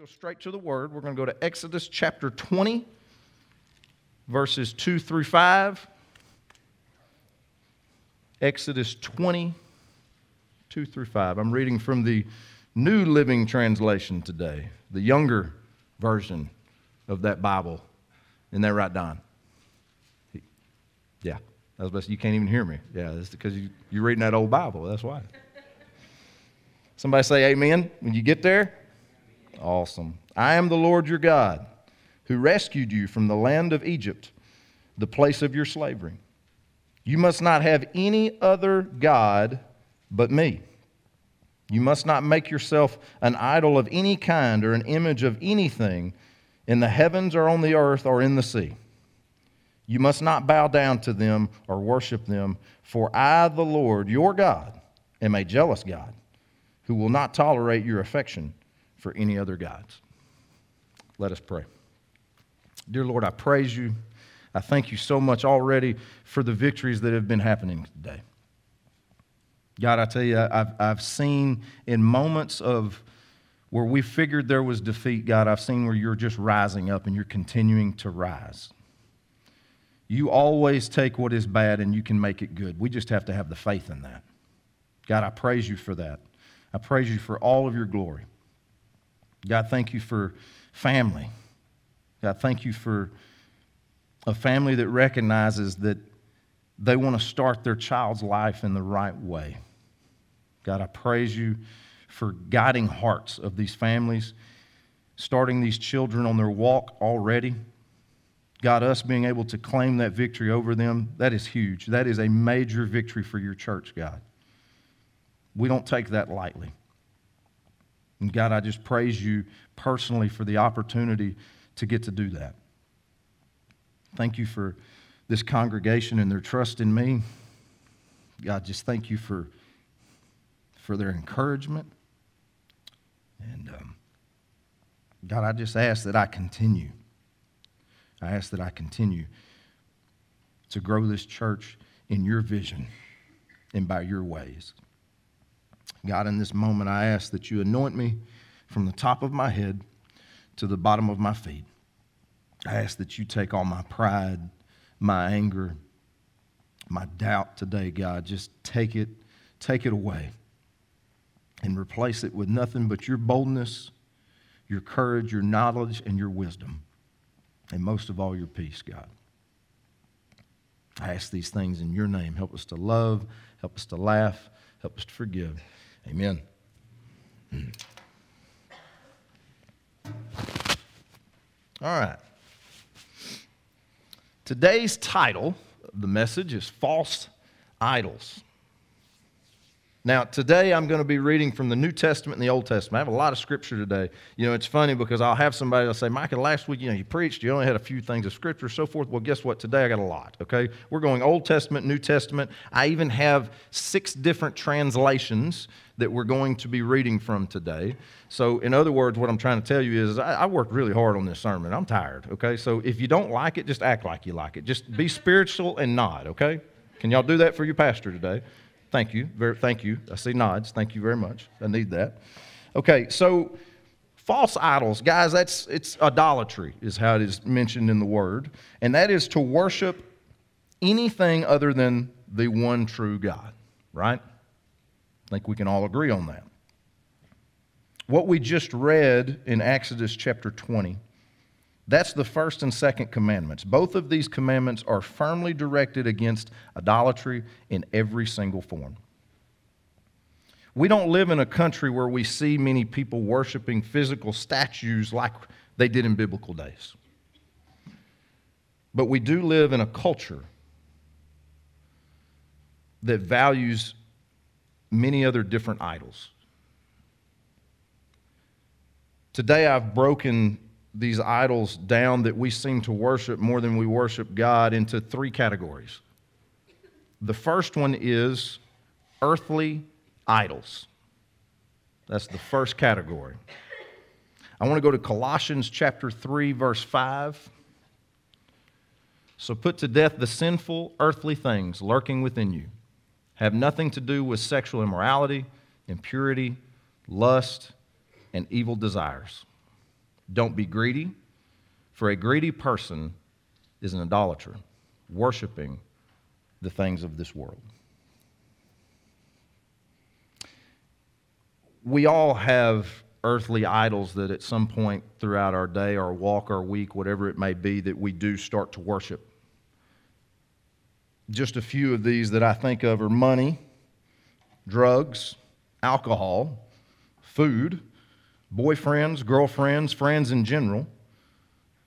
Go straight to the Word. We're going to go to Exodus chapter 20, verses 2 through 5. Exodus 20, 2 through 5. I'm reading from the New Living Translation today, the younger version of that Bible. Isn't that right, Don? Yeah, that was best. You can't even hear me. Yeah, that's because you're reading that old Bible. That's why. Somebody say amen when you get there. Awesome. I am the Lord your God, who rescued you from the land of Egypt, the place of your slavery. You must not have any other God but me. You must not make yourself an idol of any kind or an image of anything in the heavens or on the earth or in the sea. You must not bow down to them or worship them, for I, the Lord your God, am a jealous God, who will not tolerate your affection for any other gods. Let us pray. Dear Lord, I praise you. I thank you so much already for the victories that have been happening today. God, I tell you, I've seen in moments of where we figured there was defeat, God, I've seen where you're just rising up and you're continuing to rise. You always take what is bad and you can make it good. We just have to have the faith in that. God, I praise you for that. I praise you for all of your glory. God, thank you for family. God, thank you for a family that recognizes that they want to start their child's life in the right way. God, I praise you for guiding hearts of these families, starting these children on their walk already. God, us being able to claim that victory over them, that is huge. That is a major victory for your church, God. We don't take that lightly. And God, I just praise you personally for the opportunity to get to do that. Thank you for this congregation and their trust in me. God, just thank you for their encouragement. And God, I just ask that I continue. I ask that I continue to grow this church in your vision and by your ways. God, in this moment, I ask that you anoint me from the top of my head to the bottom of my feet. I ask that you take all my pride, my anger, my doubt today, God. Just take it away and replace it with nothing but your boldness, your courage, your knowledge, and your wisdom, and most of all, your peace, God. I ask these things in your name. Help us to love, help us to laugh, help us to forgive. Amen. All right. Today's title of the message is False Idols. Now, today I'm going to be reading from the New Testament and the Old Testament. I have a lot of scripture today. You know, it's funny because I'll have somebody that'll say, Michael, last week, you preached, you only had a few things of scripture, so forth. Well, guess what? Today I got a lot, okay? We're going Old Testament, New Testament. I even have 6 different translations that we're going to be reading from today. So, in other words, what I'm trying to tell you is I worked really hard on this sermon. I'm tired, okay? So, if you don't like it, just act like you like it. Just be spiritual and nod, okay? Can y'all do that for your pastor today? Thank you. Thank you. I see nods. Thank you very much. I need that. Okay, so false idols, guys, it's idolatry is how it is mentioned in the word, and that is to worship anything other than the one true God, right? I think we can all agree on that. What we just read in Exodus chapter 20, that's the first and second commandments. Both of these commandments are firmly directed against idolatry in every single form. We don't live in a country where we see many people worshiping physical statues like they did in biblical days. But we do live in a culture that values many other different idols. Today I've broken these idols down that we seem to worship more than we worship God into 3 categories. The first one is earthly idols. That's the first category. I want to go to Colossians chapter 3, verse 5. So put to death the sinful earthly things lurking within you. Have nothing to do with sexual immorality, impurity, lust, and evil desires. Don't be greedy, for a greedy person is an idolater, worshiping the things of this world. We all have earthly idols that at some point throughout our day, our walk, our week, whatever it may be, that we do start to worship. Just a few of these that I think of are money, drugs, alcohol, food, boyfriends, girlfriends, friends in general,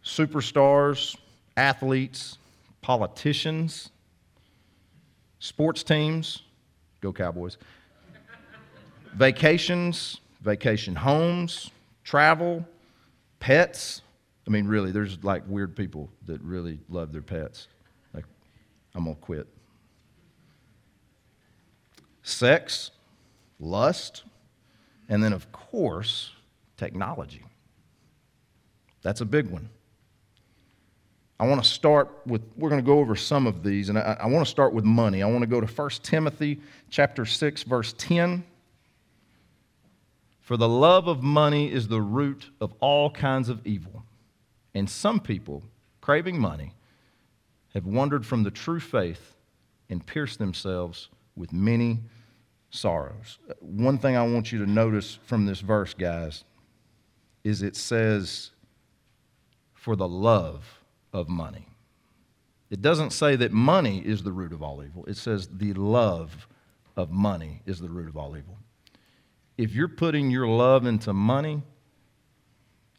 superstars, athletes, politicians, sports teams, go Cowboys, vacations, vacation homes, travel, pets. I mean, really, there's like weird people that really love their pets. Like, I'm going to quit. Sex, lust, and then, of course, technology. That's a big one. I want to start with, we're going to go over some of these, and I want to start with money. I want to go to 1 Timothy chapter 6, verse 10. For the love of money is the root of all kinds of evil. And some people, craving money, have wandered from the true faith and pierced themselves with many sorrows. One thing I want you to notice from this verse, guys, is it says, for the love of money. It doesn't say that money is the root of all evil. It says the love of money is the root of all evil. If you're putting your love into money,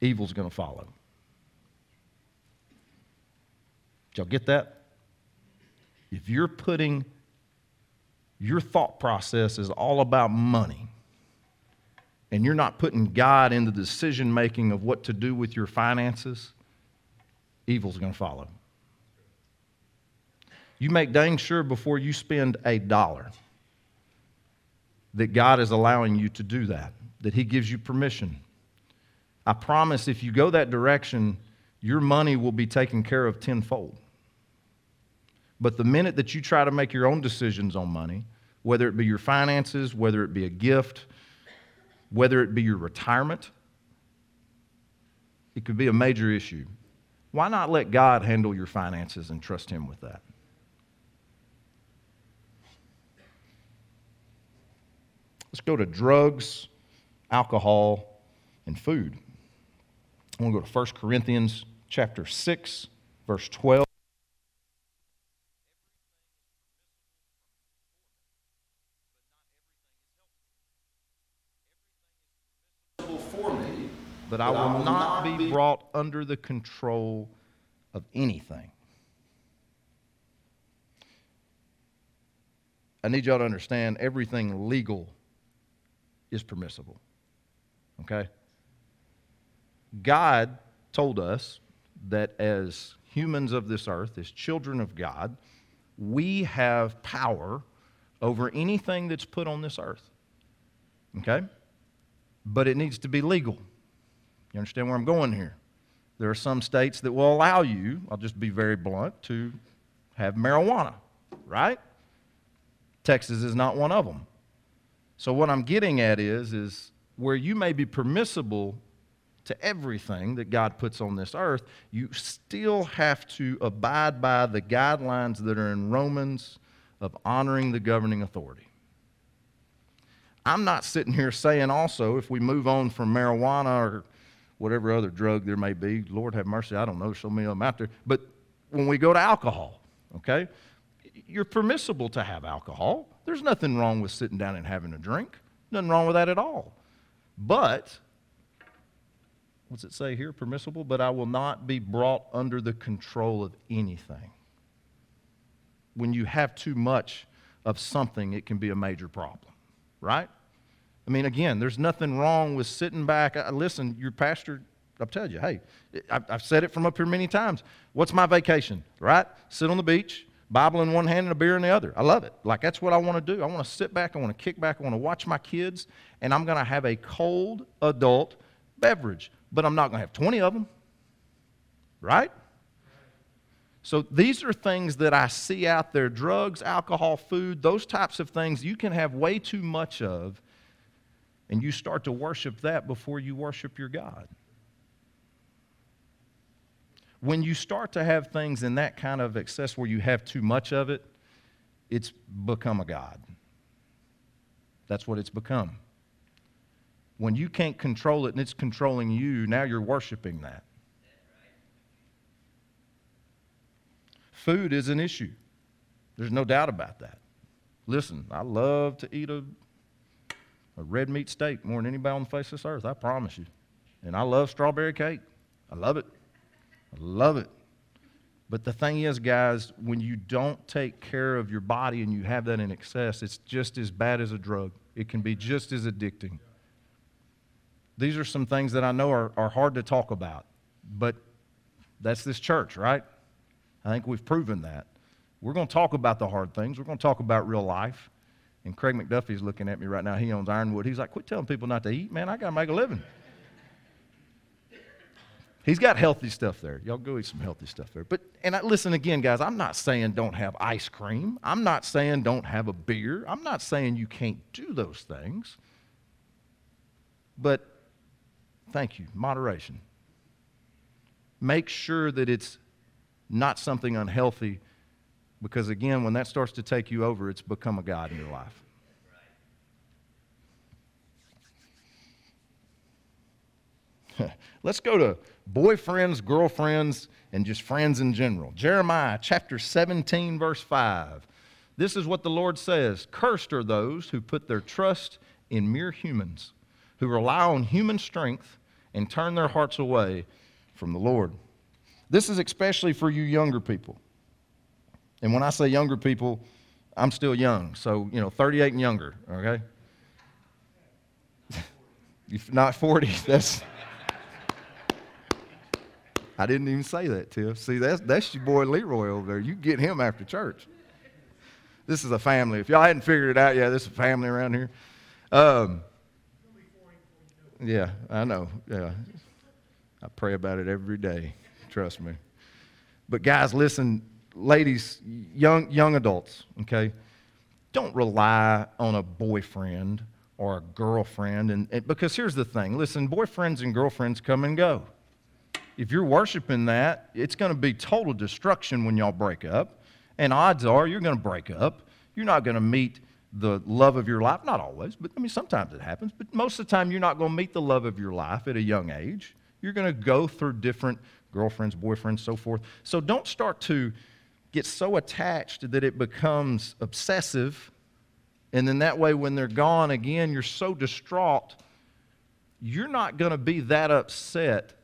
evil's going to follow. Did y'all get that? If you're putting your thought process is all about money, and you're not putting God in the decision-making of what to do with your finances, evil's going to follow. You make dang sure before you spend $1 that God is allowing you to do that He gives you permission. I promise if you go that direction, your money will be taken care of tenfold. But the minute that you try to make your own decisions on money, whether it be your finances, whether it be a gift, whether it be your retirement, it could be a major issue. Why not let God handle your finances and trust Him with that? Let's go to drugs, alcohol, and food. I want to go to 1 Corinthians chapter 6, verse 12. But I will not be brought under the control of anything. I need y'all to understand everything legal is permissible. Okay? God told us that as humans of this earth, as children of God, we have power over anything that's put on this earth. Okay? But it needs to be legal. You understand where I'm going here? There are some states that will allow you, I'll just be very blunt, to have marijuana, right? Texas is not one of them. So what I'm getting at is where you may be permissible to everything that God puts on this earth, you still have to abide by the guidelines that are in Romans of honoring the governing authority. I'm not sitting here saying also if we move on from marijuana or whatever other drug there may be, Lord have mercy, I don't know, so many of them out there. But when we go to alcohol, okay, you're permissible to have alcohol. There's nothing wrong with sitting down and having a drink. Nothing wrong with that at all. But, what's it say here? Permissible, but I will not be brought under the control of anything. When you have too much of something, it can be a major problem, right? I mean, again, there's nothing wrong with sitting back. Listen, your pastor, I'll tell you, hey, I've said it from up here many times. What's my vacation, right? Sit on the beach, Bible in one hand and a beer in the other. I love it. Like, that's what I want to do. I want to sit back. I want to kick back. I want to watch my kids, and I'm going to have a cold adult beverage, but I'm not going to have 20 of them, right? So these are things that I see out there, drugs, alcohol, food, those types of things you can have way too much of. And you start to worship that before you worship your God. when you start to have things in that kind of excess where you have too much of it, it's become a god. That's what it's become. When you can't control it and it's controlling you, now you're worshiping that. Food is an issue. There's no doubt about that. Listen, I love to eat a red meat steak more than anybody on the face of this earth, I promise you. And I love strawberry cake. I love it. I love it. But the thing is, guys, when you don't take care of your body and you have that in excess, it's just as bad as a drug. It can be just as addicting. These are some things that I know are hard to talk about, but that's this church, right? I think we've proven that. We're going to talk about the hard things. We're going to talk about real life. And Craig McDuffie's looking at me right now. He owns Ironwood. He's like, quit telling people not to eat, man. I got to make a living. He's got healthy stuff there. Y'all go eat some healthy stuff there. But, and listen again, guys, I'm not saying don't have ice cream. I'm not saying don't have a beer. I'm not saying you can't do those things. But thank you, moderation. Make sure that it's not something unhealthy, because again, when that starts to take you over, it's become a god in your life. Let's go to boyfriends, girlfriends, and just friends in general. Jeremiah chapter 17, verse 5. This is what the Lord says. Cursed are those who put their trust in mere humans, who rely on human strength and turn their hearts away from the Lord. This is especially for you younger people. And when I say younger people, I'm still young. So, 38 and younger, okay? Not 40, that's... I didn't even say that, Tiff. See, that's your boy Leroy over there. You get him after church. This is a family. If y'all hadn't figured it out, yeah, this is a family around here. Yeah, I know. Yeah, I pray about it every day. Trust me. But guys, listen, ladies, young adults, okay? Don't rely on a boyfriend or a girlfriend, and because here's the thing. Listen, boyfriends and girlfriends come and go. If you're worshiping that, it's going to be total destruction when y'all break up. And odds are you're going to break up. You're not going to meet the love of your life. Not always, but I mean, sometimes it happens. But most of the time, you're not going to meet the love of your life at a young age. You're going to go through different girlfriends, boyfriends, so forth. So don't start to get so attached that it becomes obsessive. And then that way, when they're gone again, you're so distraught. You're not going to be that upset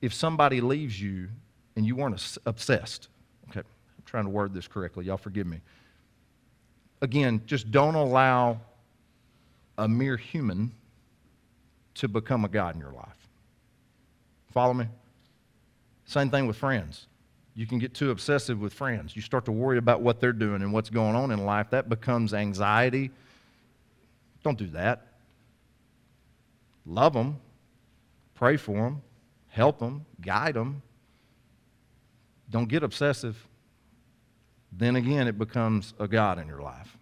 if somebody leaves you and you weren't obsessed. Okay, I'm trying to word this correctly. Y'all forgive me. Again, just don't allow a mere human to become a god in your life. Follow me? Same thing with friends. You can get too obsessive with friends. You start to worry about what they're doing and what's going on in life. That becomes anxiety. Don't do that. Love them. Pray for them. Help them, guide them. Don't get obsessive. Then again, it becomes a god in your life.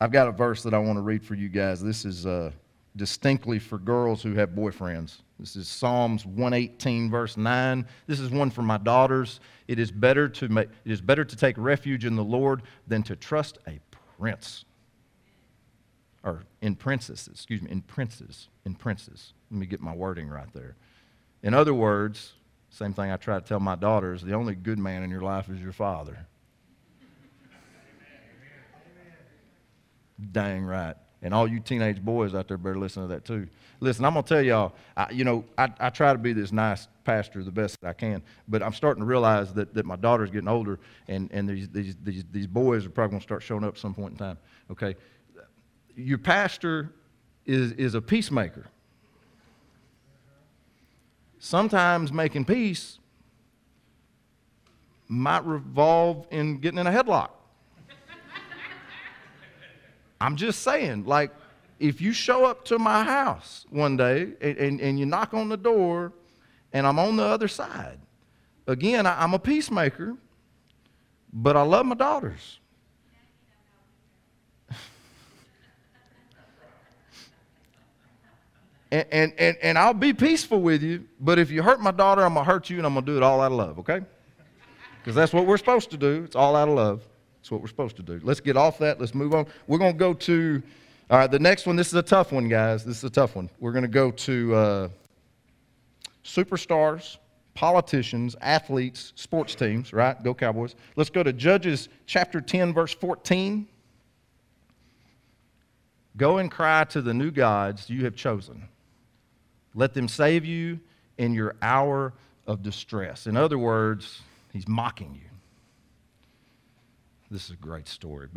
I've got a verse that I want to read for you guys. This is distinctly for girls who have boyfriends. This is Psalms 118, verse 9. This is one for my daughters. It is better to take refuge in the Lord than to trust a prince. Or in princes. Let me get my wording right there. In other words, same thing I try to tell my daughters, the only good man in your life is your father. Amen. Dang right. And all you teenage boys out there better listen to that too. Listen, I'm going to tell y'all, I try to be this nice pastor the best that I can, but I'm starting to realize that my daughter's getting older, and these boys are probably going to start showing up at some point in time, okay? Your pastor is a peacemaker. Sometimes making peace might revolve in getting in a headlock. I'm just saying, like, if you show up to my house one day and you knock on the door and I'm on the other side, again, I'm a peacemaker, but I love my daughters. And I'll be peaceful with you, but if you hurt my daughter, I'm going to hurt you, and I'm going to do it all out of love, okay? Because that's what we're supposed to do. It's all out of love. That's what we're supposed to do. Let's get off that. Let's move on. We're going to go to, all right, the next one. This is a tough one, guys. This is a tough one. We're going to go to superstars, politicians, athletes, sports teams, right? Go Cowboys. Let's go to Judges chapter 10, verse 14. Go and cry to the new gods you have chosen. Let them save you in your hour of distress. In other words, he's mocking you. This is a great story,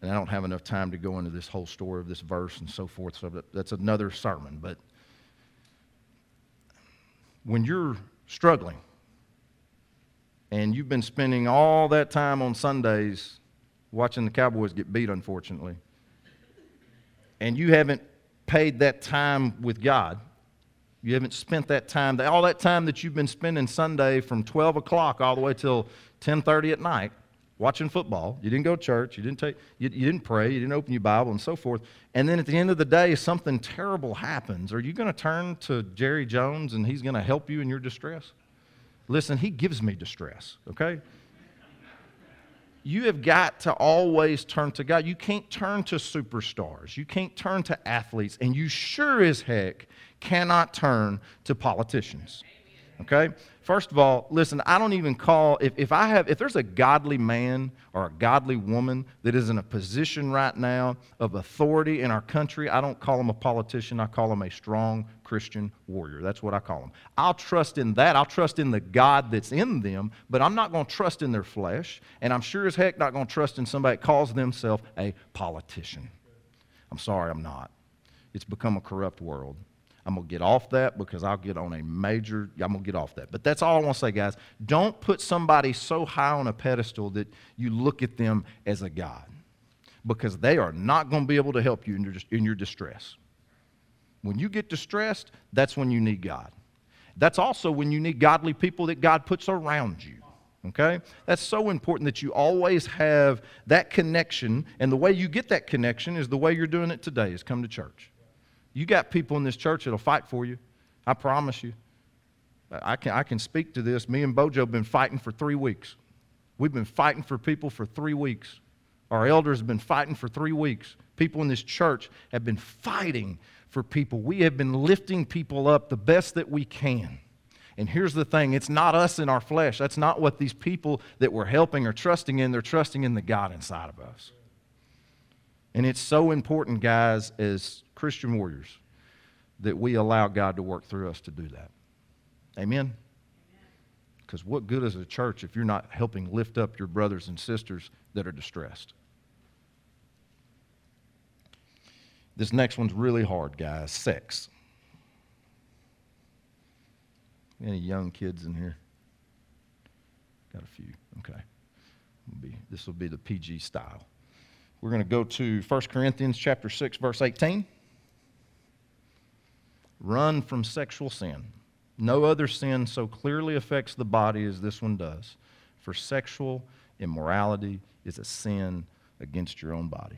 and I don't have enough time to go into this whole story of this verse and so forth, so that's another sermon. But when you're struggling and you've been spending all that time on Sundays watching the Cowboys get beat, unfortunately, and you haven't paid that time with God, you haven't spent that time, all that time that you've been spending Sunday from 12 o'clock all the way till 10:30 at night watching football, you didn't go to church, you didn't pray, you didn't open your Bible and so forth, and then at the end of the day something terrible happens, are you going to turn to Jerry Jones and he's going to help you in your distress? Listen, he gives me distress, okay? You have got to always turn to God. You can't turn to superstars. You can't turn to athletes. And you sure as heck cannot turn to politicians. Okay? First of all, listen, I don't even call, if there's a godly man or a godly woman that is in a position right now of authority in our country, I don't call him a politician. I call him a strong Christian warrior. That's what I call him. I'll trust in that. I'll trust in the God that's in them, but I'm not going to trust in their flesh, and I'm sure as heck not going to trust in somebody that calls themselves a politician. I'm sorry, I'm not. It's become a corrupt world. I'm going to get off that because I'm going to get off that. But that's all I want to say, guys. Don't put somebody so high on a pedestal that you look at them as a god, because they are not going to be able to help you in your distress. When you get distressed, that's when you need God. That's also when you need godly people that God puts around you. Okay? That's so important that you always have that connection, and the way you get that connection is the way you're doing it today, is come to church. You got people in this church that'll fight for you. I promise you. I can speak to this. Me and Bojo have been fighting for 3 weeks. We've been fighting for people for 3 weeks. Our elders have been fighting for 3 weeks. People in this church have been fighting for people. We have been lifting people up the best that we can. And here's the thing. It's not us in our flesh. That's not what these people that we're helping are trusting in. They're trusting in the God inside of us. And it's so important, guys, as Christian warriors, that we allow God to work through us to do that. Amen? Because what good is a church if you're not helping lift up your brothers and sisters that are distressed? This next one's really hard, guys. Sex. Any young kids in here? Got a few. Okay. This will be the PG style. We're going to go to 1 Corinthians chapter 6, verse 18. Run from sexual sin. No other sin so clearly affects the body as this one does, for sexual immorality is a sin against your own body.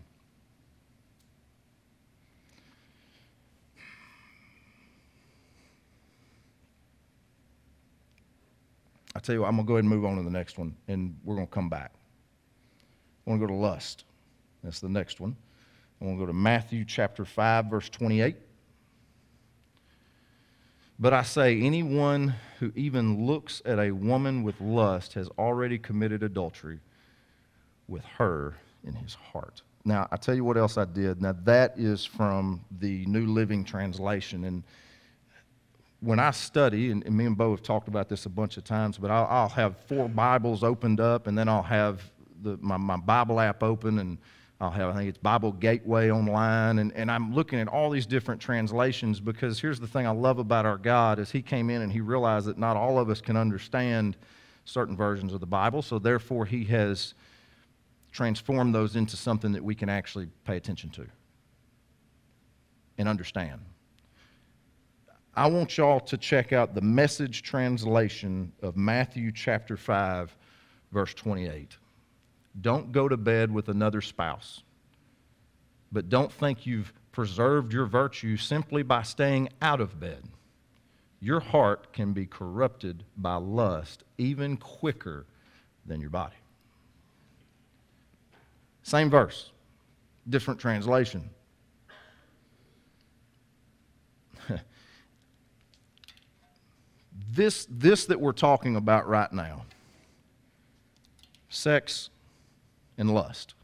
I tell you what, I'm going to go ahead and move on to the next one, and we're going to come back. I want to go to lust. That's the next one. I want to go to Matthew chapter 5, verse 28. But I say, anyone who even looks at a woman with lust has already committed adultery with her in his heart. Now, I tell you what else I did. Now, that is from the New Living Translation. And when I study, and me and Bo have talked about this a bunch of times, but I'll have 4 Bibles opened up, and then I'll have my Bible app open, and I'll have, I think it's Bible Gateway online, and I'm looking at all these different translations, because here's the thing I love about our God is he came in and he realized that not all of us can understand certain versions of the Bible, so therefore he has transformed those into something that we can actually pay attention to and understand. I want y'all to check out the Message translation of Matthew chapter 5, verse 28. Don't go to bed with another spouse, but don't think you've preserved your virtue simply by staying out of bed, your heart can be corrupted by lust even quicker than your body. Same verse, different translation. This that we're talking about right now, sex and lust.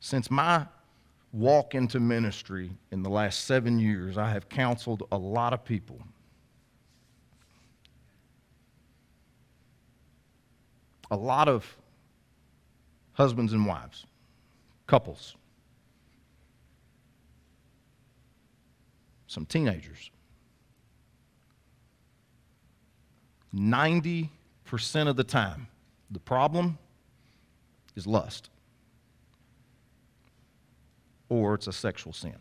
Since my walk into ministry in the last 7 years, I have counseled a lot of people. A lot of husbands and wives, couples, some teenagers. 90% of the time, the problem is lust, or it's a sexual sin.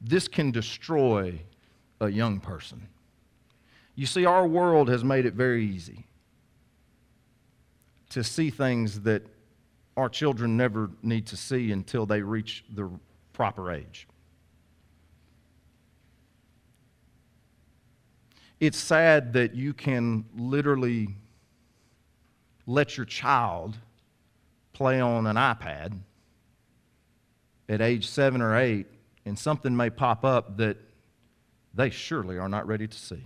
This can destroy a young person. You see, our world has made it very easy to see things that our children never need to see until they reach the proper age. It's sad that you can literally let your child play on an iPad at age 7 or 8, and something may pop up that they surely are not ready to see.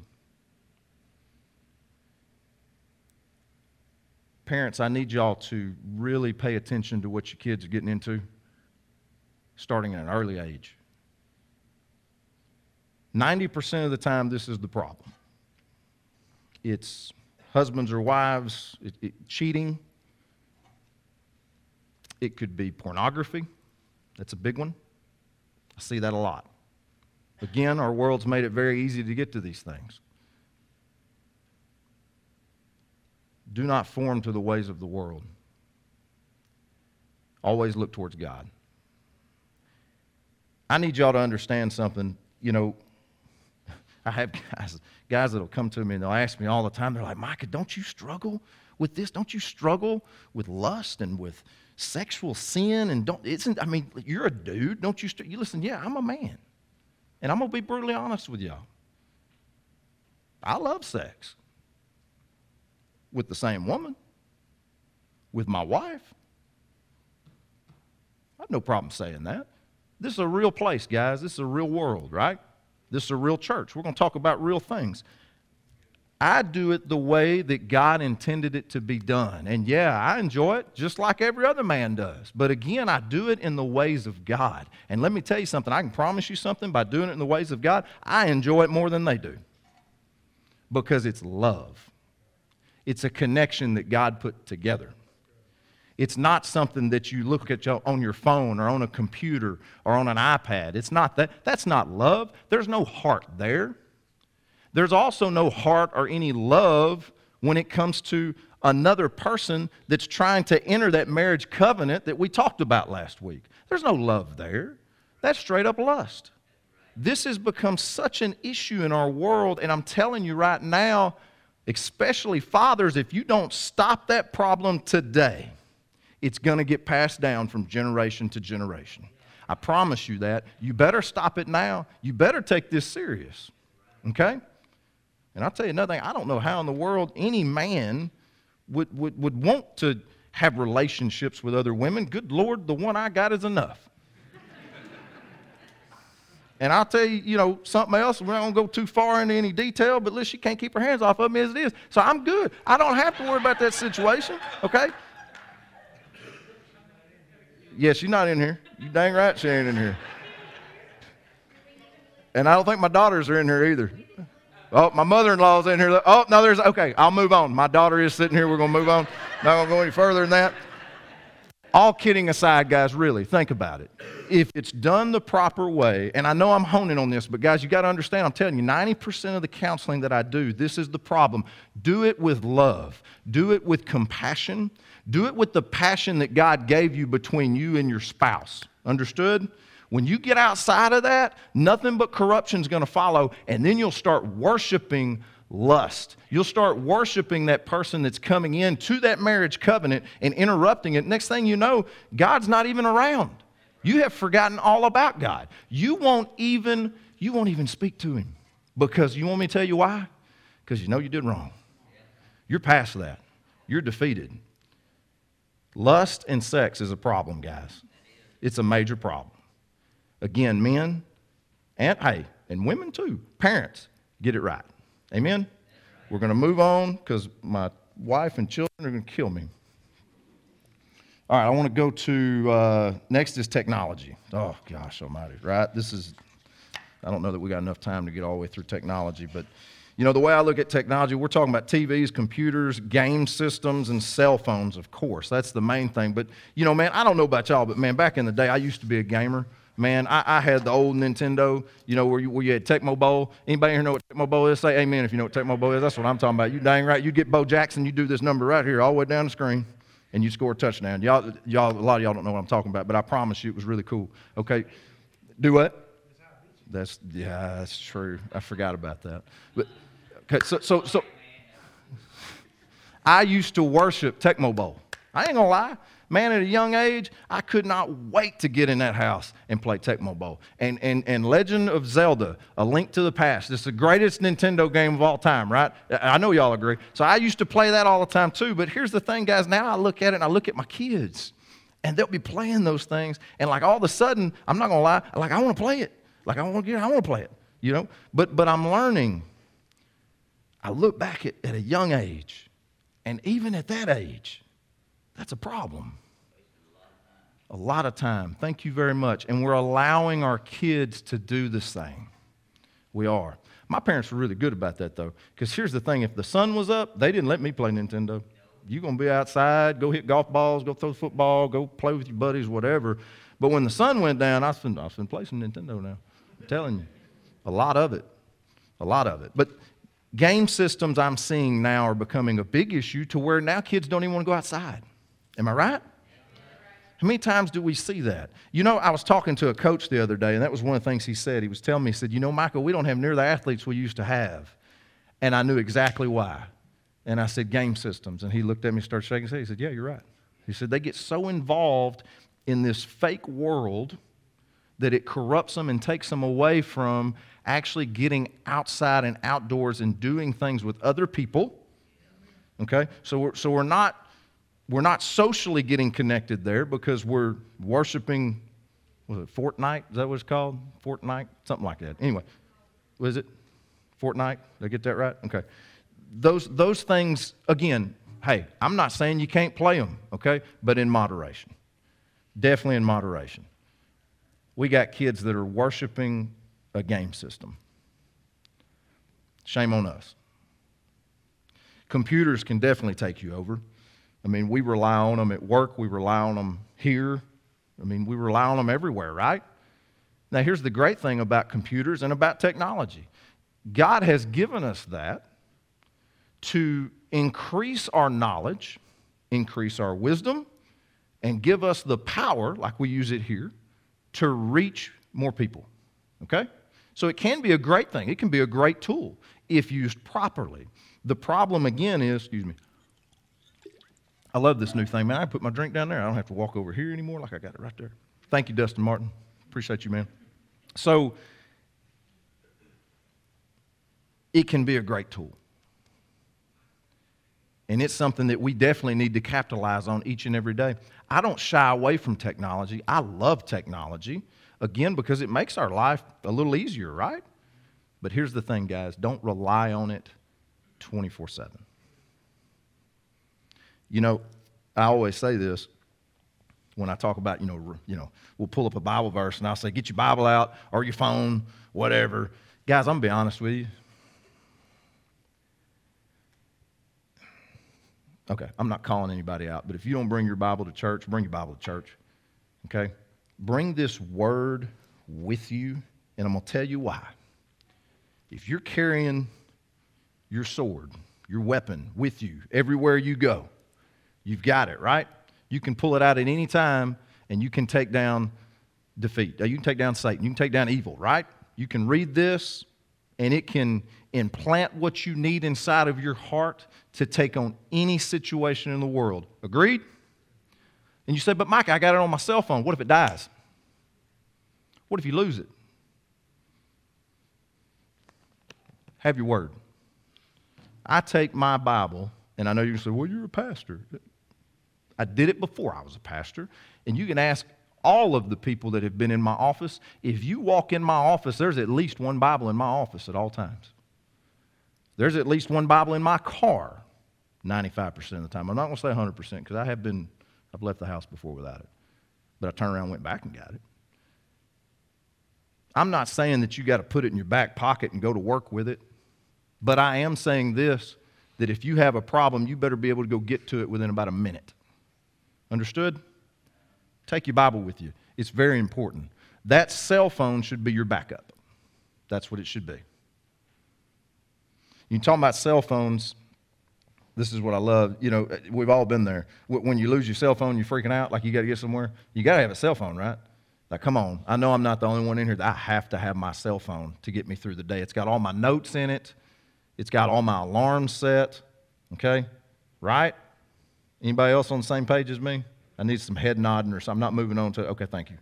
Parents, I need y'all to really pay attention to what your kids are getting into, starting at an early age. 90% of the time, this is the problem. It's husbands or wives, cheating. It could be pornography. That's a big one. I see that a lot. Again, our world's made it very easy to get to these things. Do not form to the ways of the world. Always look towards God. I need y'all to understand something. You know, I have guys that'll come to me and they'll ask me all the time. They're like, Micah, don't you struggle with this? Don't you struggle with lust and with sexual sin? And you're a dude. Don't you? Listen, yeah, I'm a man, and I'm gonna be brutally honest with y'all. I love sex with the same woman, with my wife. I have no problem saying that. This is a real place, guys. This is a real world, right? This is a real church. We're going to talk about real things. I do it the way that God intended it to be done. And yeah, I enjoy it just like every other man does. But again, I do it in the ways of God. And let me tell you something. I can promise you something. By doing it in the ways of God, I enjoy it more than they do. Because it's love. It's a connection that God put together. It's not something that you look at on your phone or on a computer or on an iPad. It's not that. That's not love. There's no heart there. There's also no heart or any love when it comes to another person that's trying to enter that marriage covenant that we talked about last week. There's no love there. That's straight up lust. This has become such an issue in our world, and I'm telling you right now, especially fathers, if you don't stop that problem today, it's going to get passed down from generation to generation. I promise you that. You better stop it now. You better take this serious, okay? And I'll tell you another thing. I don't know how in the world any man would want to have relationships with other women. Good Lord, the one I got is enough. And I'll tell you, you know, something else. We're not going to go too far into any detail, but listen, she can't keep her hands off of me as it is. So I'm good. I don't have to worry about that situation, okay? Yes, she's not in here. You dang right she ain't in here. And I don't think my daughters are in here either. Oh, my mother-in-law's in here. Oh, no, okay, I'll move on. My daughter is sitting here. We're going to move on. Not going to go any further than that. All kidding aside, guys, really, think about it. If it's done the proper way, and I know I'm honing on this, but guys, you got to understand, I'm telling you, 90% of the counseling that I do, this is the problem. Do it with love. Do it with compassion. Do it with the passion that God gave you between you and your spouse. Understood? When you get outside of that, nothing but corruption is going to follow, and then you'll start worshiping lust. You'll start worshiping that person that's coming in to that marriage covenant and interrupting it. Next thing you know, God's not even around. You have forgotten all about God. You won't even speak to him, because you want me to tell you why? Because you know you did wrong. You're past that. You're defeated. Lust and sex is a problem, guys. It's a major problem. Again, men and women too. Parents, get it right. Amen? We're going to move on because my wife and children are going to kill me. All right, I want to go to, next is technology. Oh, gosh almighty, right? I don't know that we got enough time to get all the way through technology, but you know, the way I look at technology, we're talking about TVs, computers, game systems, and cell phones, of course. That's the main thing. But, you know, man, I don't know about y'all, but, man, back in the day, I used to be a gamer. Man, I had the old Nintendo, you know, where you had Tecmo Bowl. Anybody here know what Tecmo Bowl is? Say amen if you know what Tecmo Bowl is. That's what I'm talking about. You dang right. You get Bo Jackson, you do this number right here all the way down the screen, and you score a touchdown. Y'all, a lot of y'all don't know what I'm talking about, but I promise you it was really cool. Okay, do what? That's true. I forgot about that. But okay, so I used to worship Tecmo Bowl. I ain't gonna lie, man. At a young age, I could not wait to get in that house and play Tecmo Bowl. And Legend of Zelda, A Link to the Past. It's the greatest Nintendo game of all time, right? I know y'all agree. So I used to play that all the time too. But here's the thing, guys. Now I look at it and I look at my kids, and they'll be playing those things. And like all of a sudden, I'm not gonna lie, like I want to play it. Like, I want to play it, you know? But I'm learning. I look back at a young age, and even at that age, that's a problem. A lot of time. Thank you very much. And we're allowing our kids to do this thing. We are. My parents were really good about that, though, because here's the thing. If the sun was up, they didn't let me play Nintendo. You're going to be outside, go hit golf balls, go throw football, go play with your buddies, whatever. But when the sun went down, I've been playing some Nintendo now. I'm telling you, a lot of it. But game systems I'm seeing now are becoming a big issue to where now kids don't even want to go outside. Am I right? How many times do we see that? You know, I was talking to a coach the other day, and that was one of the things he said. He was telling me, he said, you know, Michael, we don't have near the athletes we used to have. And I knew exactly why. And I said, game systems. And he looked at me, started shaking his head. He said, yeah, you're right. He said, they get so involved in this fake world that it corrupts them and takes them away from actually getting outside and outdoors and doing things with other people. Okay? So we're not socially getting connected there because we're worshiping, was it Fortnite? Is that what it's called? Fortnite? Something like that. Anyway, was it Fortnite? Did I get that right? Okay. Those things, again, hey, I'm not saying you can't play them, okay? But in moderation. Definitely in moderation. We got kids that are worshiping a game system. Shame on us. Computers can definitely take you over. I mean, we rely on them at work. We rely on them here. I mean, we rely on them everywhere, right? Now, here's the great thing about computers and about technology. God has given us that to increase our knowledge, increase our wisdom, and give us the power, like we use it here, to reach more people, okay? So it can be a great thing. It can be a great tool if used properly. The problem, again, is, excuse me, I love this new thing, man. I put my drink down there. I don't have to walk over here anymore, like I got it right there. Thank you, Dustin Martin. Appreciate you, man. So it can be a great tool. And it's something that we definitely need to capitalize on each and every day. I don't shy away from technology. I love technology, again, because it makes our life a little easier, right? But here's the thing, guys. Don't rely on it 24/7. You know, I always say this when I talk about, you know, we'll pull up a Bible verse, and I'll say, get your Bible out or your phone, whatever. Guys, I'm going to be honest with you. Okay, I'm not calling anybody out, but if you don't bring your Bible to church, bring your Bible to church, okay? Bring this word with you, and I'm going to tell you why. If you're carrying your sword, your weapon with you everywhere you go, you've got it, right? You can pull it out at any time, and you can take down defeat. You can take down Satan. You can take down evil, right? You can read this and it can implant what you need inside of your heart to take on any situation in the world. Agreed? And you say, but Mike, I got it on my cell phone. What if it dies? What if you lose it? Have your word. I take my Bible, and I know you say, well, you're a pastor. I did it before I was a pastor. And you can ask all of the people that have been in my office. If you walk in my office, there's at least one Bible in my office at all times. There's at least one Bible in my car 95% of the time. I'm not going to say 100% because I've left the house before without it. But I turned around and went back and got it. I'm not saying that you got to put it in your back pocket and go to work with it. But I am saying this, that if you have a problem, you better be able to go get to it within about a minute. Understood? Take your Bible with you. It's very important. That cell phone should be your backup. That's what it should be. You're talking about cell phones. This is what I love. You know, we've all been there. When you lose your cell phone, you're freaking out like you got to get somewhere. You got to have a cell phone, right? Like, come on. I know I'm not the only one in here. I have to have my cell phone to get me through the day. It's got all my notes in it. It's got all my alarms set, okay? Right? Anybody else on the same page as me? I need some head nodding or something. I'm not moving on to, okay, thank you.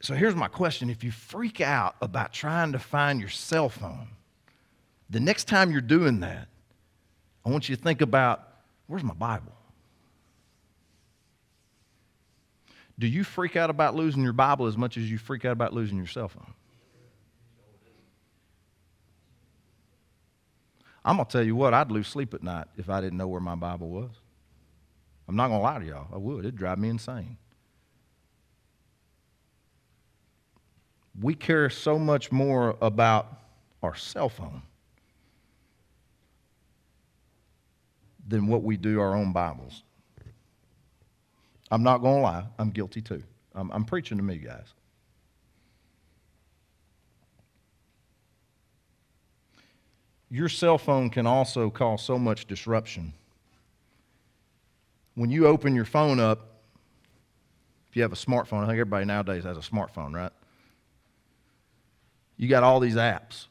So here's my question. If you freak out about trying to find your cell phone, the next time you're doing that, I want you to think about, where's my Bible? Do you freak out about losing your Bible as much as you freak out about losing your cell phone? I'm going to tell you what, I'd lose sleep at night if I didn't know where my Bible was. I'm not going to lie to y'all. I would. It'd drive me insane. We care so much more about our cell phone than what we do our own Bibles. I'm not going to lie. I'm guilty too. I'm preaching to me, guys. Your cell phone can also cause so much disruption. When you open your phone up, if you have a smartphone, I think everybody nowadays has a smartphone, right? You got all these apps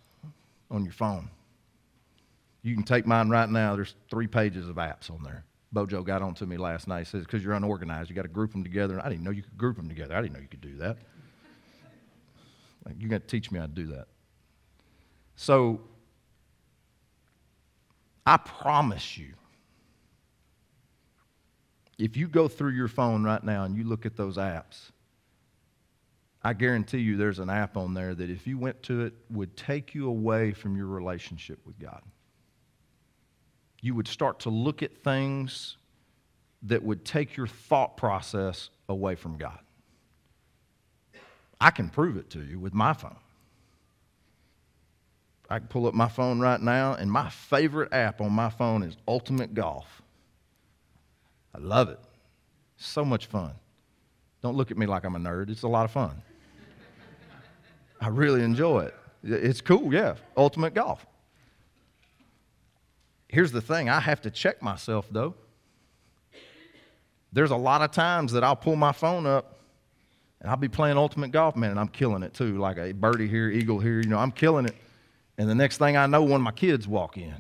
on your phone. You can take mine right now. There's 3 pages of apps on there. Bojo got on to me last night. He says, because you're unorganized, you got to group them together. I didn't know you could group them together. I didn't know you could do that. Like, you're going to teach me how to do that. So, I promise you, if you go through your phone right now and you look at those apps, I guarantee you there's an app on there that if you went to it would take you away from your relationship with God. You would start to look at things that would take your thought process away from God. I can prove it to you with my phone. I can pull up my phone right now, and my favorite app on my phone is Ultimate Golf. I love it. So much fun. Don't look at me like I'm a nerd. It's a lot of fun. I really enjoy it. It's cool, yeah. Ultimate Golf. Here's the thing. I have to check myself, though. There's a lot of times that I'll pull my phone up, and I'll be playing Ultimate Golf, man, and I'm killing it, too. Like a birdie here, eagle here. You know, I'm killing it. And the next thing I know, one of my kids walk in,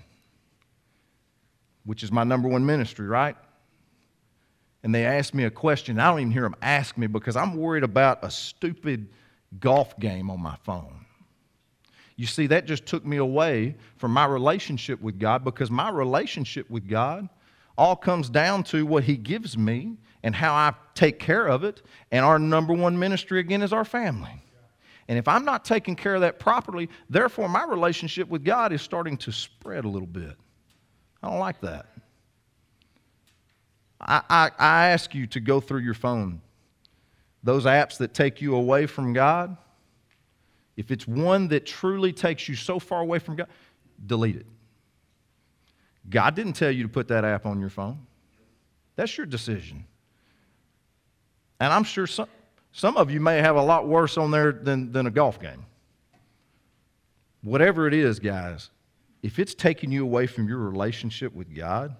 which is my number one ministry, right? And they ask me a question. I don't even hear them ask me because I'm worried about a stupid golf game on my phone. You see, that just took me away from my relationship with God because my relationship with God all comes down to what He gives me and how I take care of it. And our number one ministry, again, is our family. And if I'm not taking care of that properly, therefore my relationship with God is starting to spread a little bit. I don't like that. I ask you to go through your phone. Those apps that take you away from God, if it's one that truly takes you so far away from God, delete it. God didn't tell you to put that app on your phone. That's your decision. And I'm sure some of you may have a lot worse on there than a golf game. Whatever it is, guys, if it's taking you away from your relationship with God,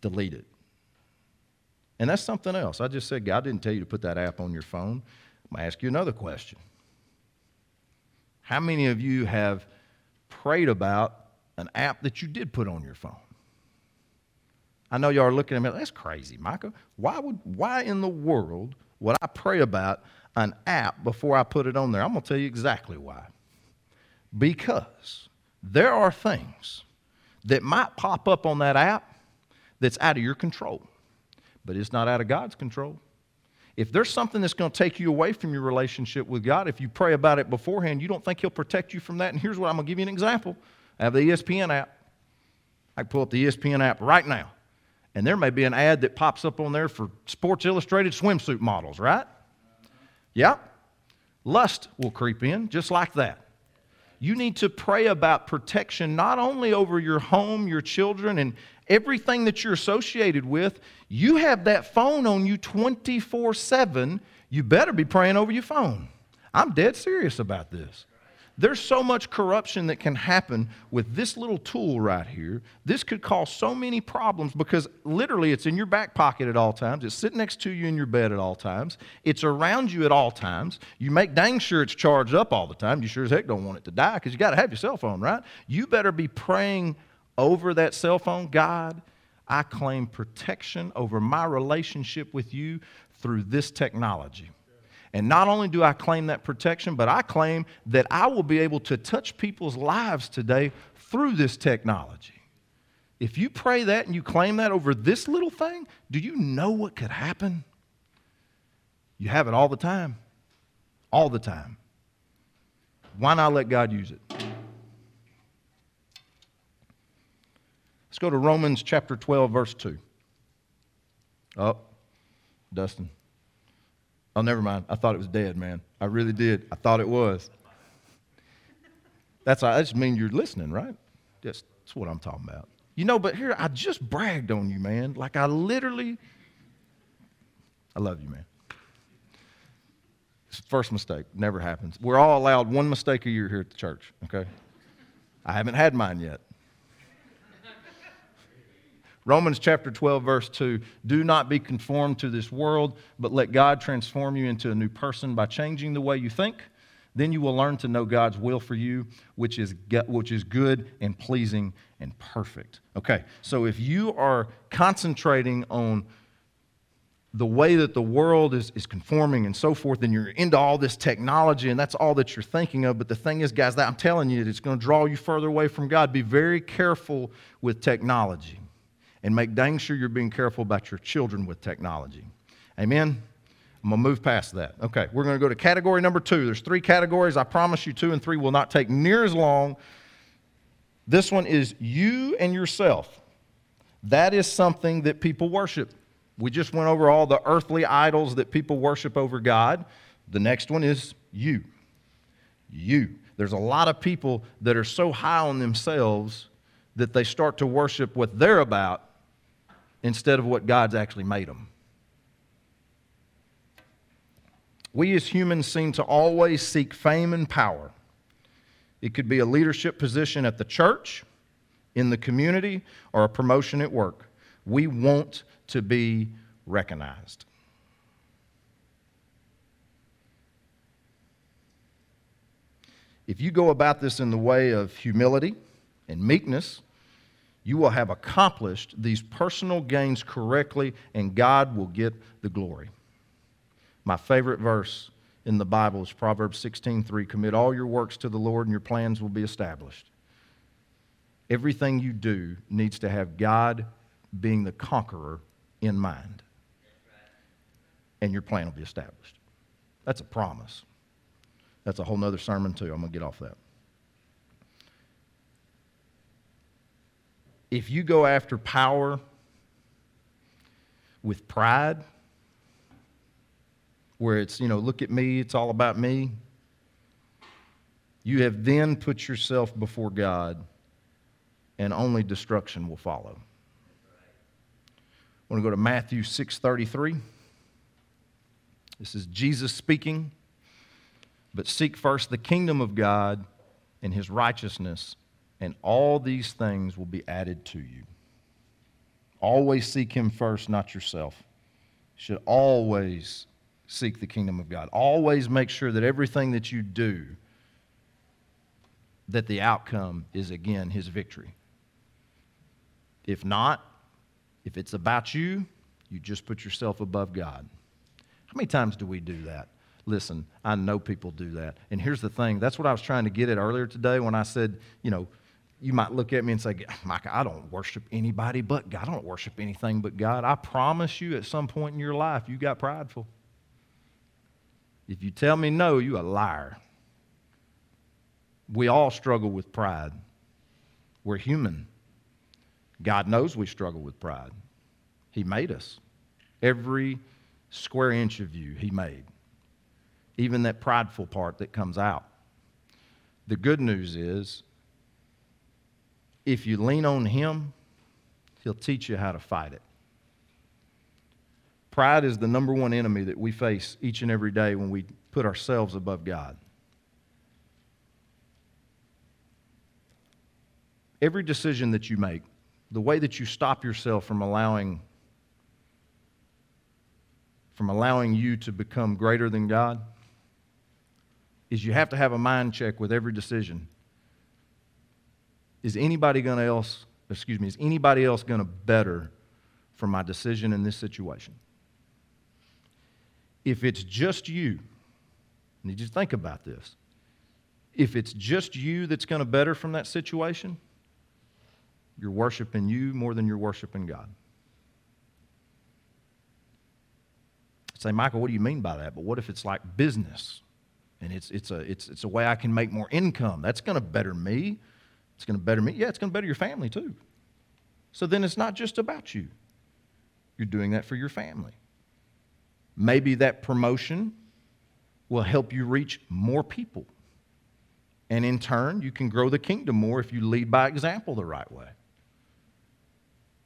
delete it. And that's something else. I just said God didn't tell you to put that app on your phone. I'm going to ask you another question. How many of you have prayed about an app that you did put on your phone? I know y'all are looking at me like, that's crazy, Micah. Why in the world would I pray about an app before I put it on there? I'm going to tell you exactly why. Because there are things that might pop up on that app that's out of your control, but it's not out of God's control. If there's something that's going to take you away from your relationship with God, if you pray about it beforehand, you don't think he'll protect you from that. And here's what I'm going to give you an example. I have the ESPN app. I can pull up the ESPN app right now, and there may be an ad that pops up on there for Sports Illustrated swimsuit models, right? Yeah. Lust will creep in just like that. You need to pray about protection not only over your home, your children, and everything that you're associated with. You have that phone on you 24/7. You better be praying over your phone. I'm dead serious about this. There's so much corruption that can happen with this little tool right here. This could cause so many problems because literally it's in your back pocket at all times. It's sitting next to you in your bed at all times. It's around you at all times. You make dang sure it's charged up all the time. You sure as heck don't want it to die because you got to have your cell phone, right? You better be praying over that cell phone. God, I claim protection over my relationship with you through this technology. And not only do I claim that protection, but I claim that I will be able to touch people's lives today through this technology. If you pray that and you claim that over this little thing, do you know what could happen? You have it all the time. All the time. Why not let God use it? Let's go to Romans chapter 12, verse 2. Oh, Dustin. Oh, never mind. I thought it was dead, man. I really did. I thought it was. That just means you're listening, right? That's what I'm talking about. You know, but here, I just bragged on you, man. Like I love you, man. It's the first mistake. Never happens. We're all allowed one mistake a year here at the church, okay? I haven't had mine yet. Romans chapter 12, verse 2, do not be conformed to this world, but let God transform you into a new person by changing the way you think. Then you will learn to know God's will for you, which is good and pleasing and perfect. Okay, so if you are concentrating on the way that the world is conforming and so forth, and you're into all this technology, and that's all that you're thinking of. But the thing is, guys, that I'm telling you, it's going to draw you further away from God. Be very careful with technology. And make dang sure you're being careful about your children with technology. Amen? I'm going to move past that. Okay, we're going to go to category number 2. There's 3 categories. I promise you 2 and 3 will not take near as long. This one is you and yourself. That is something that people worship. We just went over all the earthly idols that people worship over God. The next one is you. You. There's a lot of people that are so high on themselves that they start to worship what they're about instead of what God's actually made them. We as humans seem to always seek fame and power. It could be a leadership position at the church, in the community, or a promotion at work. We want to be recognized. If you go about this in the way of humility and meekness, you will have accomplished these personal gains correctly, and God will get the glory. My favorite verse in the Bible is Proverbs 16:3. Commit all your works to the Lord, and your plans will be established. Everything you do needs to have God being the conqueror in mind, and your plan will be established. That's a promise. That's a whole nother sermon, too. I'm going to get off that. If you go after power with pride, where it's, look at me, it's all about me, you have then put yourself before God, and only destruction will follow. I want to go to Matthew 6:33. This is Jesus speaking. But seek first the kingdom of God and his righteousness, and all these things will be added to you. Always seek him first, not yourself. You should always seek the kingdom of God. Always make sure that everything that you do, that the outcome is, again, His victory. If not, if it's about you, you just put yourself above God. How many times do we do that? Listen, I know people do that. And here's the thing. That's what I was trying to get at earlier today when I said, you know, you might look at me and say, Mike, I don't worship anybody but God. I don't worship anything but God. I promise you at some point in your life, you got prideful. If you tell me no, you a liar. We all struggle with pride. We're human. God knows we struggle with pride. He made us. Every square inch of you, He made. Even that prideful part that comes out. The good news is, if you lean on Him, He'll teach you how to fight it. Pride is the number one enemy that we face each and every day when we put ourselves above God. Every decision that you make, the way that you stop yourself from allowing you to become greater than God, is you have to have a mind check with every decision. Is anybody else going to better from my decision in this situation? If it's just you, I need you to think about this. If it's just you that's going to better from that situation, you're worshiping you more than you're worshiping God. Say, Michael, what do you mean by that? But what if it's like business, and it's a way I can make more income? That's going to better me. It's going to better me. Yeah, it's going to better your family too. So then it's not just about you. You're doing that for your family. Maybe that promotion will help you reach more people. And in turn, you can grow the kingdom more if you lead by example the right way.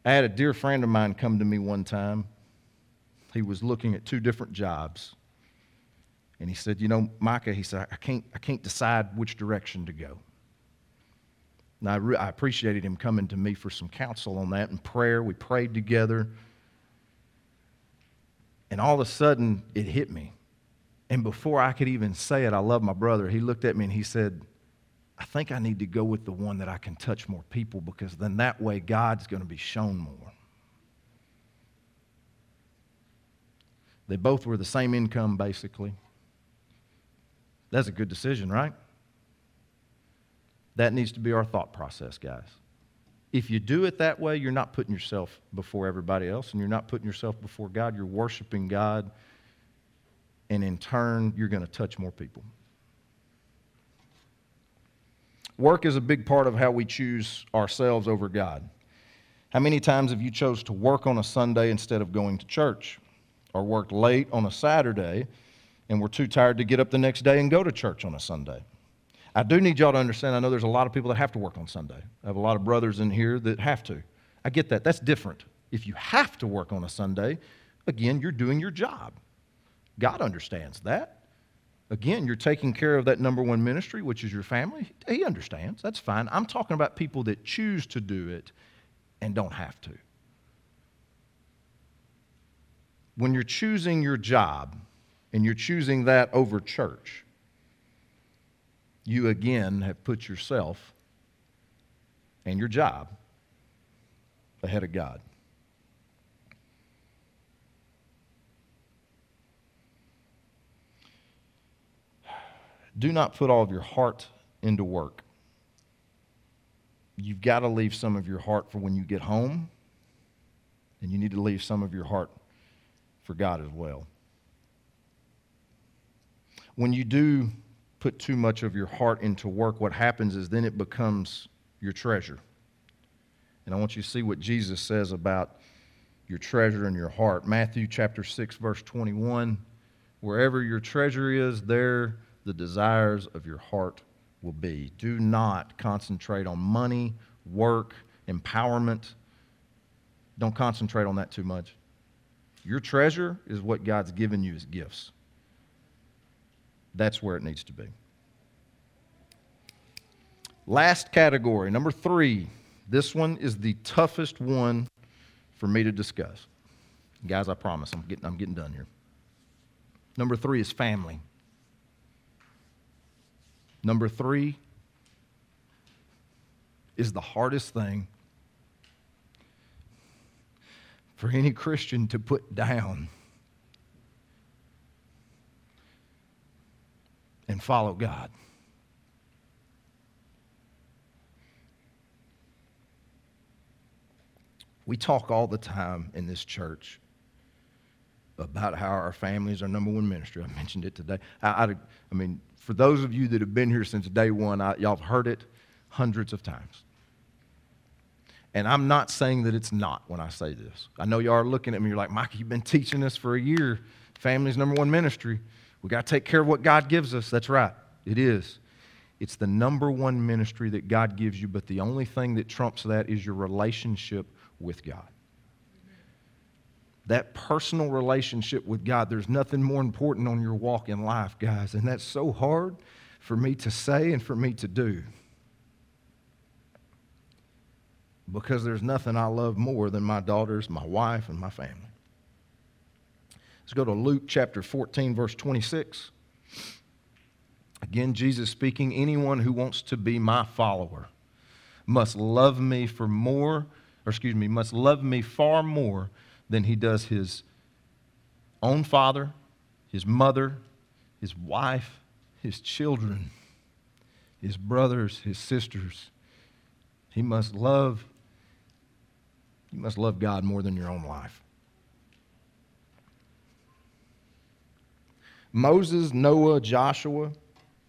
I had a dear friend of mine come to me one time. He was looking at two different jobs. And he said, you know, Micah, he said, I can't decide which direction to go. And I appreciated him coming to me for some counsel on that and prayer. We prayed together. And all of a sudden, it hit me. And before I could even say it, I love my brother, he looked at me and he said, I think I need to go with the one that I can touch more people, because then that way God's going to be shown more. They both were the same income, basically. That's a good decision, right? That needs to be our thought process, guys. If you do it that way, you're not putting yourself before everybody else, and you're not putting yourself before God. You're worshiping God, and in turn, you're going to touch more people. Work is a big part of how we choose ourselves over God. How many times have you chose to work on a Sunday instead of going to church, or worked late on a Saturday and were too tired to get up the next day and go to church on a Sunday? I do need y'all to understand, I know there's a lot of people that have to work on Sunday. I have a lot of brothers in here that have to. I get that. That's different. If you have to work on a Sunday, again, you're doing your job. God understands that. Again, you're taking care of that number one ministry, which is your family. He understands. That's fine. I'm talking about people that choose to do it and don't have to. When you're choosing your job and you're choosing that over church, you again have put yourself and your job ahead of God. Do not put all of your heart into work. You've got to leave some of your heart for when you get home, and you need to leave some of your heart for God as well. When you do put too much of your heart into work, what happens is then it becomes your treasure. And I want you to see what Jesus says about your treasure and your heart. Matthew chapter 6, verse 21, wherever your treasure is, there the desires of your heart will be. Do not concentrate on money, work, empowerment. Don't concentrate on that too much. Your treasure is what God's given you as gifts. That's where it needs to be. Last category, number 3. This one is the toughest one for me to discuss. Guys, I promise I'm getting done here. Number three is family. Number three is the hardest thing for any Christian to put down and follow God. We talk all the time in this church about how our family is our number one ministry. I mentioned it today. I mean, for those of you that have been here since day one, y'all have heard it hundreds of times. And I'm not saying that it's not when I say this. I know y'all are looking at me, you're like, Mike, you've been teaching us for a year. Family's number one ministry. We got to take care of what God gives us. That's right. It is. It's the number one ministry that God gives you, but the only thing that trumps that is your relationship with God. That personal relationship with God, there's nothing more important on your walk in life, guys, and that's so hard for me to say and for me to do, because there's nothing I love more than my daughters, my wife, and my family. Let's go to Luke chapter 14, verse 26. Again, Jesus speaking, anyone who wants to be my follower must love me far more than he does his own father, his mother, his wife, his children, his brothers, his sisters. You must love God more than your own life. Moses, Noah, Joshua,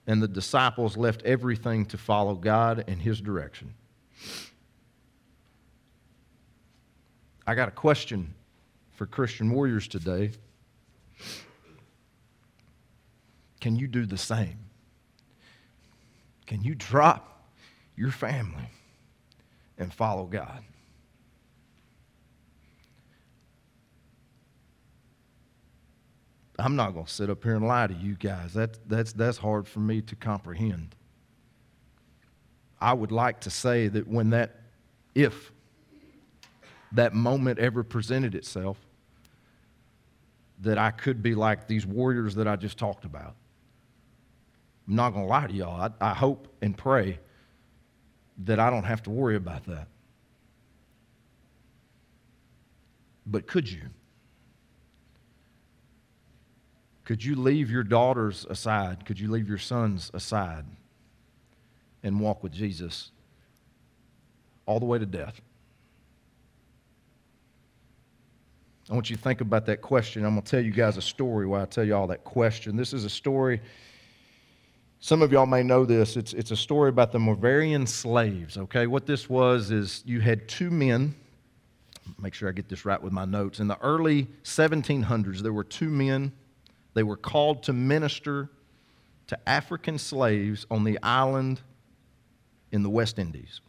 and the disciples left everything to follow God and his direction. I got a question for Christian warriors today. Can you do the same? Can you drop your family and follow God? I'm not going to sit up here and lie to you guys. That's hard for me to comprehend. I would like to say that if that moment ever presented itself, that I could be like these warriors that I just talked about. I'm not going to lie to y'all. I hope and pray that I don't have to worry about that. But could you? Could you leave your daughters aside? Could you leave your sons aside and walk with Jesus all the way to death? I want you to think about that question. I'm going to tell you guys a story while I tell you all that question. This is a story, some of y'all may know this. It's a story about the Moravian slaves, okay? What this was is you had two men. Make sure I get this right with my notes. In the early 1700s, there were two men. They were called to minister to African slaves on the island in the West Indies.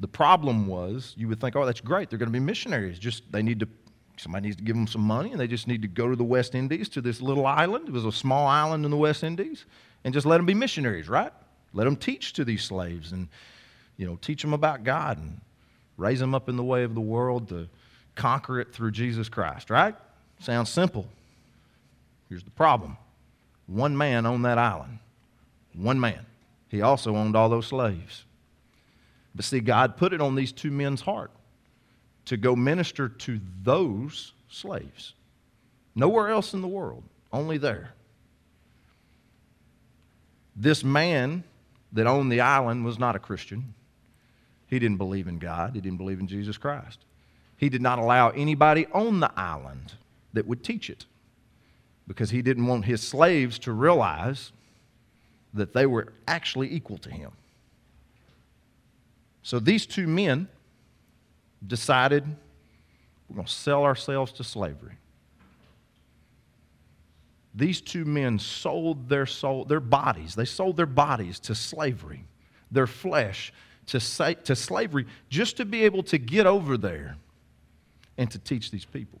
The problem was, you would think, oh, that's great. They're going to be missionaries. Somebody needs to give them some money, and they just need to go to the West Indies, to this little island. It was a small island in the West Indies, and just let them be missionaries, right? Let them teach to these slaves and, teach them about God and raise them up in the way of the world to conquer it through Jesus Christ, right? Sounds simple. Here's the problem. One man owned that island. One man. He also owned all those slaves. But see, God put it on these two men's heart to go minister to those slaves. Nowhere else in the world, only there. This man that owned the island was not a Christian. He didn't believe in God. He didn't believe in Jesus Christ. He did not allow anybody on the island that would teach it, because he didn't want his slaves to realize that they were actually equal to him. So these two men decided, we're going to sell ourselves to slavery. These two men sold they sold their bodies to slavery, their flesh to slavery, just to be able to get over there and to teach these people.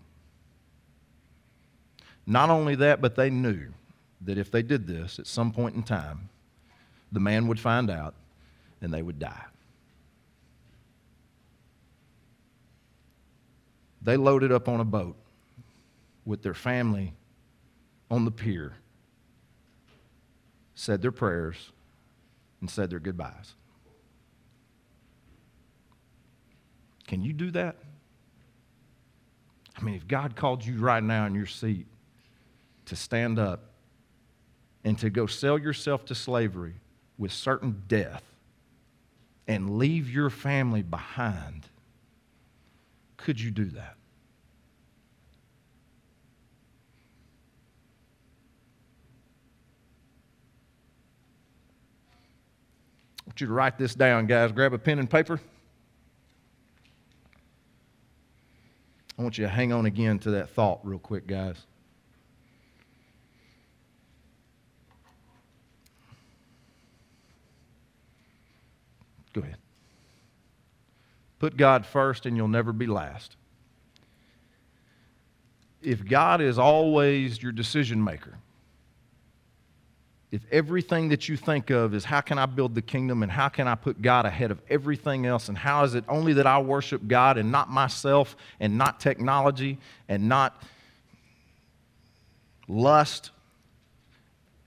Not only that, but they knew that if they did this, at some point in time, the man would find out and they would die. They loaded up on a boat with their family on the pier, said their prayers, and said their goodbyes. Can you do that? I mean, if God called you right now in your seat to stand up and to go sell yourself to slavery with certain death and leave your family behind, could you do that? I want you to write this down, guys. Grab a pen and paper. I want you to hang on again to that thought real quick, guys. Go ahead. Put God first and you'll never be last. If God is always your decision maker, if everything that you think of is how can I build the kingdom and how can I put God ahead of everything else and how is it only that I worship God and not myself and not technology and not lust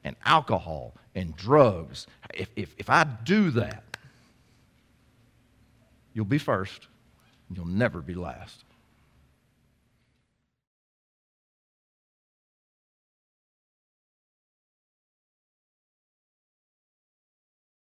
and alcohol and drugs, if I do that, you'll be first and you'll never be last.